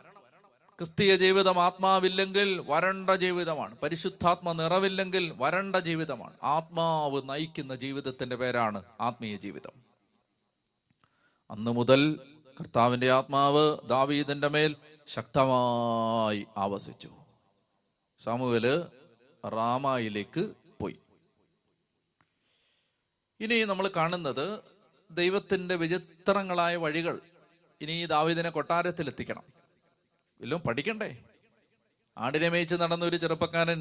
ക്രിസ്തീയ ജീവിതം ആത്മാവില്ലെങ്കിൽ വരണ്ട ജീവിതമാണ്. പരിശുദ്ധാത്മ നിറവില്ലെങ്കിൽ വരണ്ട ജീവിതമാണ്. ആത്മാവ് നയിക്കുന്ന ജീവിതത്തിന്റെ പേരാണ് ആത്മീയ ജീവിതം. അന്നു മുതൽ കർത്താവിന്റെ ആത്മാവ് ദാവീദിന്റെ മേൽ ശക്തമായി ആവസിച്ചു. സാമുവേല് റാമയിലേക്ക് പോയി. ഇനി നമ്മൾ കാണുന്നത് ദൈവത്തിന്റെ വിചിത്രങ്ങളായ വഴികൾ. ഇനി ദാവീദിനെ കൊട്ടാരത്തിലെത്തിക്കണം. എല്ലാം പഠിക്കണ്ടേ? ആടിനെ മേയിച്ച് നടന്ന ഒരു ചെറുപ്പക്കാരൻ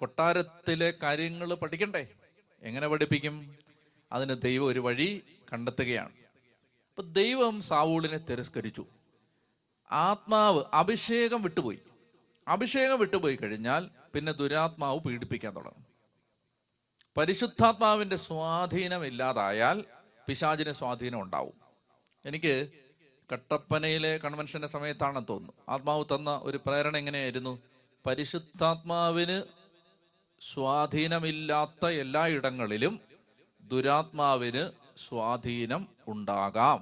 കൊട്ടാരത്തിലെ കാര്യങ്ങൾ പഠിക്കണ്ടേ? എങ്ങനെ പഠിപ്പിക്കും? അതിന് ദൈവം ഒരു വഴി കണ്ടെത്തുകയാണ്. അപ്പൊ ദൈവം സാവൂളിനെ തിരസ്കരിച്ചു. ആത്മാവ് അഭിഷേകം വിട്ടുപോയി. അഭിഷേകം വിട്ടുപോയി കഴിഞ്ഞാൽ പിന്നെ ദുരാത്മാവ് പീഡിപ്പിക്കാൻ തുടങ്ങും. പരിശുദ്ധാത്മാവിന്റെ സ്വാധീനം ഇല്ലാതായാൽ പിശാചിന് സ്വാധീനം ഉണ്ടാവും. എനിക്ക് കട്ടപ്പനയിലെ കൺവെൻഷന്റെ സമയത്താണ് തോന്നുന്നു. ആത്മാവ് തന്ന ഒരു പ്രേരണ എങ്ങനെയായിരുന്നു? പരിശുദ്ധാത്മാവിന് സ്വാധീനമില്ലാത്ത എല്ലായിടങ്ങളിലും ദുരാത്മാവിന് സ്വാധീനം ഉണ്ടാകാം.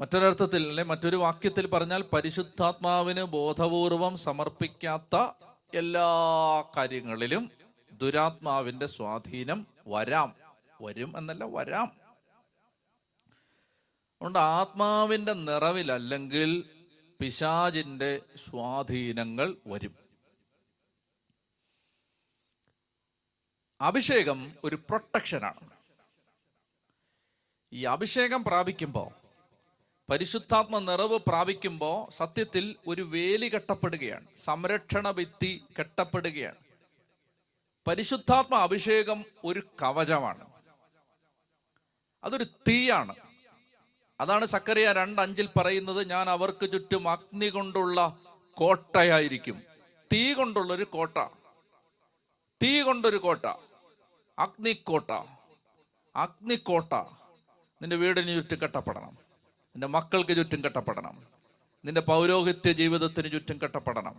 മറ്റൊരർത്ഥത്തിൽ അല്ലെ മറ്റൊരു വാക്യത്തിൽ പറഞ്ഞാൽ പരിശുദ്ധാത്മാവിന് ബോധപൂർവം സമർപ്പിക്കാത്ത എല്ലാ കാര്യങ്ങളിലും ദുരാത്മാവിന്റെ സ്വാധീനം വരാം. അതുകൊണ്ട് ആത്മാവിന്റെ നിറവിലല്ലെങ്കിൽ പിശാചിന്റെ സ്വാധീനങ്ങൾ വരും. അഭിഷേകം ഒരു പ്രൊട്ടക്ഷനാണ്. ഈ അഭിഷേകം പ്രാപിക്കുമ്പോൾ, പരിശുദ്ധാത്മ നിറവ് പ്രാപിക്കുമ്പോൾ സത്യത്തിൽ ഒരു വേലി കെട്ടപ്പെടുകയാണ്, സംരക്ഷണ ഭിത്തി കെട്ടപ്പെടുകയാണ്. പരിശുദ്ധാത്മ അഭിഷേകം ഒരു കവചമാണ്, അതൊരു തീയാണ്. അതാണ് സക്കറിയ 2:5 പറയുന്നത്, ഞാൻ അവർക്ക് ചുറ്റും അഗ്നി കൊണ്ടുള്ള കോട്ടയായിരിക്കും. തീ കൊണ്ടുള്ളൊരു കോട്ട, തീ കൊണ്ടൊരു കോട്ട, അഗ്നിക്കോട്ട. അഗ്നിക്കോട്ട നിന്റെ വീടിന് ചുറ്റും കെട്ടപ്പെടണം, നിന്റെ മക്കൾക്ക് ചുറ്റും കെട്ടപ്പെടണം, നിന്റെ പൗരോഹിത്യ ജീവിതത്തിന് ചുറ്റും കെട്ടപ്പെടണം,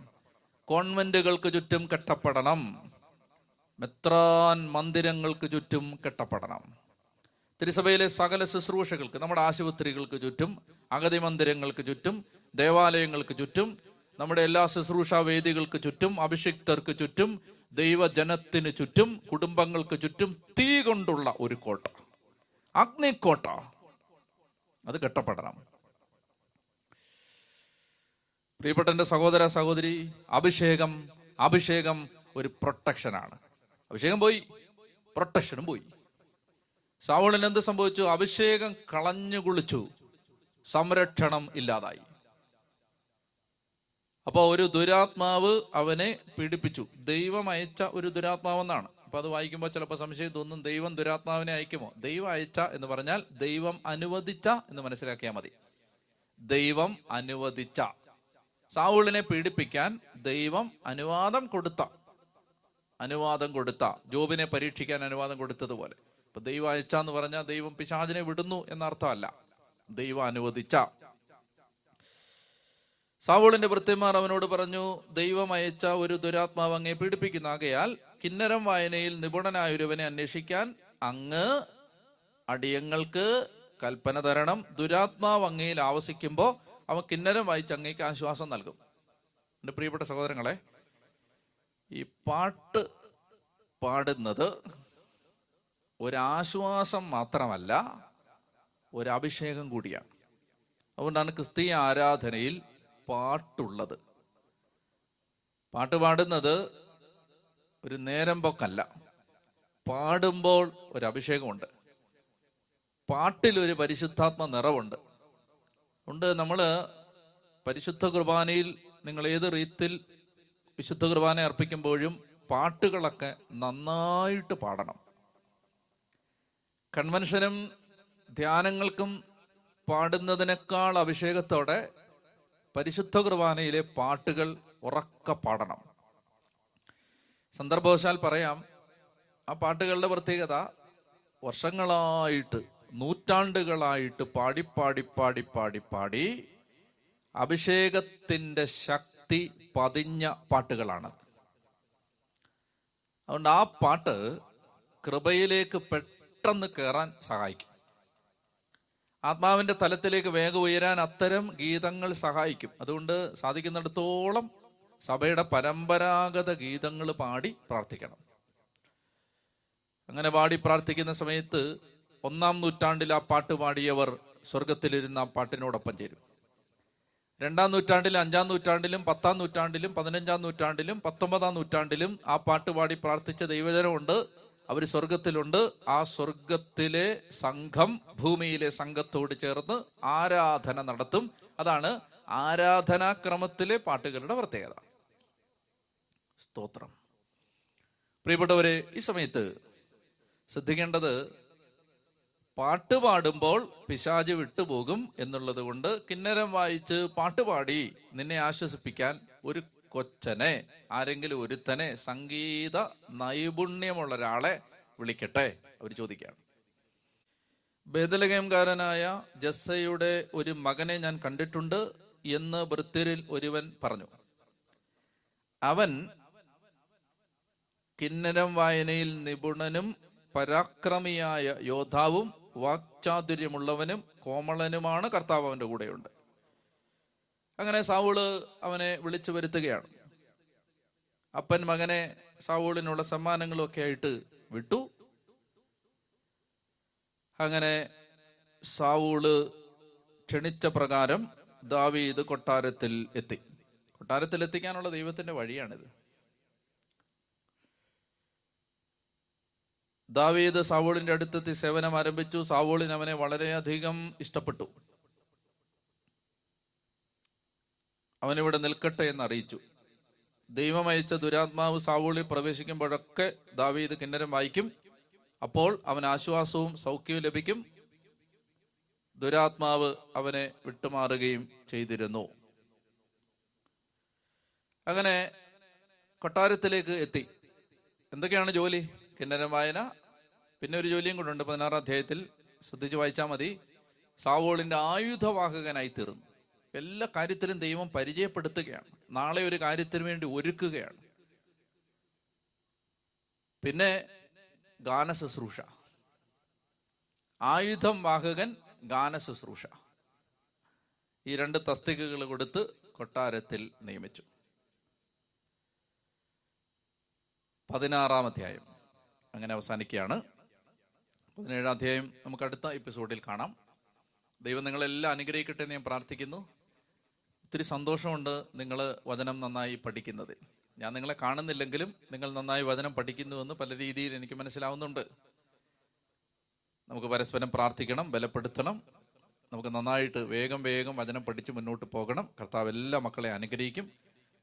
കോൺവെന്റുകൾക്ക് ചുറ്റും കെട്ടപ്പെടണം, മെത്രാൻ മന്ദിരങ്ങൾക്ക് ചുറ്റും കെട്ടപ്പെടണം, തിരുസഭയിലെ സകല ശുശ്രൂഷകൾക്ക്, നമ്മുടെ ആശുപത്രികൾക്ക് ചുറ്റും, അഗതി മന്ദിരങ്ങൾക്ക് ചുറ്റും, ദേവാലയങ്ങൾക്ക് ചുറ്റും, നമ്മുടെ എല്ലാ ശുശ്രൂഷാ വേദികൾക്ക് ചുറ്റും, അഭിഷിക്തർക്ക് ചുറ്റും, ദൈവജനത്തിന് ചുറ്റും, കുടുംബങ്ങൾക്ക് ചുറ്റും തീ കൊണ്ടുള്ള ഒരു കോട്ട, അഗ്നിക്കോട്ട, അത് കെട്ടപ്പെടണം. പ്രിയപ്പെട്ട സഹോദര സഹോദരി, അഭിഷേകം ഒരു പ്രൊട്ടക്ഷനാണ്. അഭിഷേകം പോയി, പ്രൊട്ടക്ഷനും പോയി. സാവോളിന് എന്ത് സംഭവിച്ചു? അഭിഷേകം കളഞ്ഞു കുളിച്ചു, സംരക്ഷണം ഇല്ലാതായി. അപ്പൊ ഒരു ദുരാത്മാവ് അവനെ പീഡിപ്പിച്ചു. ദൈവം അയച്ച ഒരു ദുരാത്മാവെന്നാണ്. അപ്പൊ അത് വായിക്കുമ്പോൾ ചിലപ്പോൾ സംശയം തോന്നും, ദൈവം ദുരാത്മാവിനെ അയക്കുമോ? ദൈവം അയച്ച എന്ന് പറഞ്ഞാൽ ദൈവം അനുവദിച്ച എന്ന് മനസ്സിലാക്കിയാൽ മതി. ദൈവം അനുവദിച്ച, സാവോളിനെ പീഡിപ്പിക്കാൻ ദൈവം അനുവാദം കൊടുത്ത, ജോബിനെ പരീക്ഷിക്കാൻ അനുവാദം കൊടുത്തതുപോലെ. ഇപ്പൊ ദൈവം അയച്ച എന്ന് പറഞ്ഞാൽ ദൈവം പിശാചിനെ വിടുന്നു എന്നർത്ഥമല്ല, ദൈവം അനുവദിച്ച. സാവോളിന്റെ ഭൃത്യന്മാർ അവനോട് പറഞ്ഞു, ദൈവം അയച്ച ഒരു ദുരാത്മാവ് അങ്ങേ പീഡിപ്പിക്കുന്ന, ആകയാൽ കിന്നരം വായനയിൽ നിപുണനായൊരുവനെ അന്വേഷിക്കാൻ അങ്ങ് അടിയങ്ങൾക്ക് കൽപ്പന തരണം. ദുരാത്മാവ് അങ്ങയിൽ ആവസിക്കുമ്പോൾ അവൻ കിന്നരം വായിച്ച് അങ്ങേക്ക് ആശ്വാസം നൽകും. എൻ്റെ പ്രിയപ്പെട്ട സഹോദരങ്ങളെ, ഈ പാട്ട് പാടുന്നത് ഒരാശ്വാസം മാത്രമല്ല, ഒരഭിഷേകം കൂടിയാണ്. അതുകൊണ്ടാണ് ക്രിസ്തീയ ആരാധനയിൽ പാട്ടുള്ളത്. പാട്ട് പാടുന്നത് ഒരു നേരം പോക്കല്ല, പാടുമ്പോൾ ഒരഭിഷേകമുണ്ട്, പാട്ടിലൊരു പരിശുദ്ധാത്മ നിറവുണ്ട്. ഉണ്ട് നമ്മൾ പരിശുദ്ധ കുർബാനയിൽ, നിങ്ങൾ ഏത് റീത്തിൽ വിശുദ്ധ കുർബാന അർപ്പിക്കുമ്പോഴും പാട്ടുകളൊക്കെ നന്നായിട്ട് പാടണം. കൺവെൻഷനും ധ്യാനങ്ങൾക്കും പാടുന്നതിനേക്കാൾ അഭിഷേകത്തോടെ പരിശുദ്ധ കുർബാനയിലെ പാട്ടുകൾ ഉറക്കെ പാടണം. സന്ദർഭവശാൽ പറയാം, ആ പാട്ടുകളുടെ പ്രത്യേകത വർഷങ്ങളായിട്ട്, നൂറ്റാണ്ടുകളായിട്ട് പാടി അഭിഷേകത്തിൻ്റെ ശക്തി പതിഞ്ഞ പാട്ടുകളാണ്. അതുകൊണ്ട് ആ പാട്ട് കൃപയിലേക്ക് പെട്ടെന്ന് കയറാൻ സഹായിക്കും. ആത്മാവിൻ്റെ തലത്തിലേക്ക് വേഗം ഉയരാൻ അത്തരം ഗീതങ്ങൾ സഹായിക്കും. അതുകൊണ്ട് സാധിക്കുന്നിടത്തോളം സഭയുടെ പരമ്പരാഗത ഗീതങ്ങൾ പാടി പ്രാർത്ഥിക്കണം. അങ്ങനെ പാടി പ്രാർത്ഥിക്കുന്ന സമയത്ത് 1-ാം നൂറ്റാണ്ടിൽ ആ പാട്ട് പാടിയവർ സ്വർഗത്തിലിരുന്ന ആ പാട്ടിനോടൊപ്പം ചേരും. 2-ാം നൂറ്റാണ്ടിലും 5-ാം നൂറ്റാണ്ടിലും 10-ാം നൂറ്റാണ്ടിലും 15-ാം നൂറ്റാണ്ടിലും 19-ാം നൂറ്റാണ്ടിലും ആ പാട്ട് പാടി പ്രാർത്ഥിച്ച ദൈവജനമുണ്ട്. അവർ സ്വർഗത്തിലുണ്ട്. ആ സ്വർഗത്തിലെ സംഘം ഭൂമിയിലെ സംഘത്തോട് ചേർന്ന് ആരാധന നടത്തും. അതാണ് ആരാധനാക്രമത്തിലെ പാട്ടുകളുടെ പ്രത്യേകത. സ്തോത്രം. പ്രിയപ്പെട്ടവരെ, ഈ സമയത്ത് ശ്രദ്ധിക്കേണ്ടത്, പാട്ട് പാടുമ്പോൾ പിശാച് വിട്ടുപോകും എന്നുള്ളത് കൊണ്ട് കിന്നരം വായിച്ച് പാട്ടുപാടി നിന്നെ ആശ്വസിപ്പിക്കാൻ ഒരു കൊച്ചനെ, ആരെങ്കിലും ഒരുത്തനെ, സംഗീത നൈപുണ്യമുള്ള ഒരാളെ വിളിക്കട്ടെ. അവർ ചോദിക്കുകയാണ്, ബേത്ലഹേംകാരനായ ജസ്സയുടെ ഒരു മകനെ ഞാൻ കണ്ടിട്ടുണ്ട് എന്ന് ബൃത്യരിൽ ഒരുവൻ പറഞ്ഞു. അവൻ കിന്നരം വായനയിൽ നിപുണനും പരാക്രമിയായ യോദ്ധാവും വാക്ചാതുര്യമുള്ളവനും കോമളനുമാണ്, കർത്താവ് അവൻ്റെ കൂടെയുണ്ട്. അങ്ങനെ സാവൂള് അവനെ വിളിച്ചു വരുത്തുകയാണ്. അപ്പൻ മകനെ സാവൂളിനുള്ള സമ്മാനങ്ങളും ഒക്കെ ആയിട്ട് വിട്ടു. അങ്ങനെ സാവൂള് ക്ഷണിച്ച പ്രകാരം ദാവീദ് കൊട്ടാരത്തിൽ എത്തി. കൊട്ടാരത്തിൽ എത്തിക്കാനുള്ള ദൈവത്തിന്റെ വഴിയാണിത്. ദാവീദ് സാവൂളിന്റെ അടുത്തെത്തി സേവനം ആരംഭിച്ചു. സാവൂളിന് അവനെ വളരെയധികം ഇഷ്ടപ്പെട്ടു. അവനിവിടെ നിൽക്കട്ടെ എന്ന് അറിയിച്ചു. ദൈവമയച്ച ദുരാത്മാവ് സാവൂളിൽ പ്രവേശിക്കുമ്പോഴൊക്കെ ദാവീദ് കിന്നരം വായിക്കും. അപ്പോൾ അവൻ ആശ്വാസവും സൗഖ്യവും ലഭിക്കും. ദുരാത്മാവ് അവനെ വിട്ടുമാറുകയും ചെയ്തിരുന്നു. അങ്ങനെ കൊട്ടാരത്തിലേക്ക് എത്തി. എന്തൊക്കെയാണ് ജോലി? കിന്നരം വായന. പിന്നെ ഒരു ജോലിയും കൂടെ 16-ാം അധ്യായത്തിൽ ശ്രദ്ധിച്ച് വായിച്ചാൽ മതി. സാവോളിന്റെ ആയുധവാഹകനായി തീർന്നു. എല്ലാ കാര്യത്തിലും ദൈവം പരിചയപ്പെടുത്തുകയാണ്, നാളെ ഒരു കാര്യത്തിന് വേണ്ടി ഒരുക്കുകയാണ്. പിന്നെ ഗാനശുശ്രൂഷ, ആയുധം വാഹകൻ, ഗാനശുശ്രൂഷ, ഈ രണ്ട് തസ്തികകൾ കൊടുത്ത് കൊട്ടാരത്തിൽ നിയമിച്ചു. 16-ാം അധ്യായം അങ്ങനെ അവസാനിക്കുകയാണ്. 17-ാം അധ്യായം നമുക്ക് അടുത്ത എപ്പിസോഡിൽ കാണാം. ദൈവം നിങ്ങളെല്ലാം അനുഗ്രഹിക്കട്ടെ എന്ന് ഞാൻ പ്രാർത്ഥിക്കുന്നു. ഒത്തിരി സന്തോഷമുണ്ട് നിങ്ങൾ വചനം നന്നായി പഠിക്കുന്നത്. ഞാൻ നിങ്ങളെ കാണുന്നില്ലെങ്കിലും നിങ്ങൾ നന്നായി വചനം പഠിക്കുന്നുവെന്ന് പല രീതിയിൽ എനിക്ക് മനസ്സിലാവുന്നുണ്ട്. നമുക്ക് പരസ്പരം പ്രാർത്ഥിക്കണം, ബലപ്പെടുത്തണം. നമുക്ക് നന്നായിട്ട് വേഗം വചനം പഠിച്ച് മുന്നോട്ട് പോകണം. കർത്താവ് എല്ലാ മക്കളെ അനുഗ്രഹിക്കും.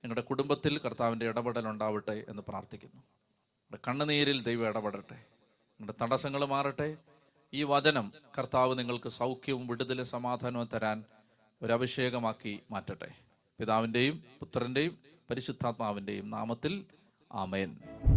നിങ്ങളുടെ കുടുംബത്തിൽ കർത്താവിൻ്റെ ഇടപെടൽ ഉണ്ടാവട്ടെ എന്ന് പ്രാർത്ഥിക്കുന്നു. നിങ്ങളുടെ കണ്ണുനീരിൽ ദൈവം ഇടപെടട്ടെ, നിങ്ങളുടെ തടസ്സങ്ങൾ മാറട്ടെ. ഈ വചനം കർത്താവ് നിങ്ങൾക്ക് സൗഖ്യവും വിടുതലും സമാധാനവും തരാൻ ഒരഭിഷേകമാക്കി മാറ്റട്ടെ. പിതാവിൻ്റെയും പുത്രൻ്റെയും പരിശുദ്ധാത്മാവിൻ്റെയും നാമത്തിൽ ആമേൻ.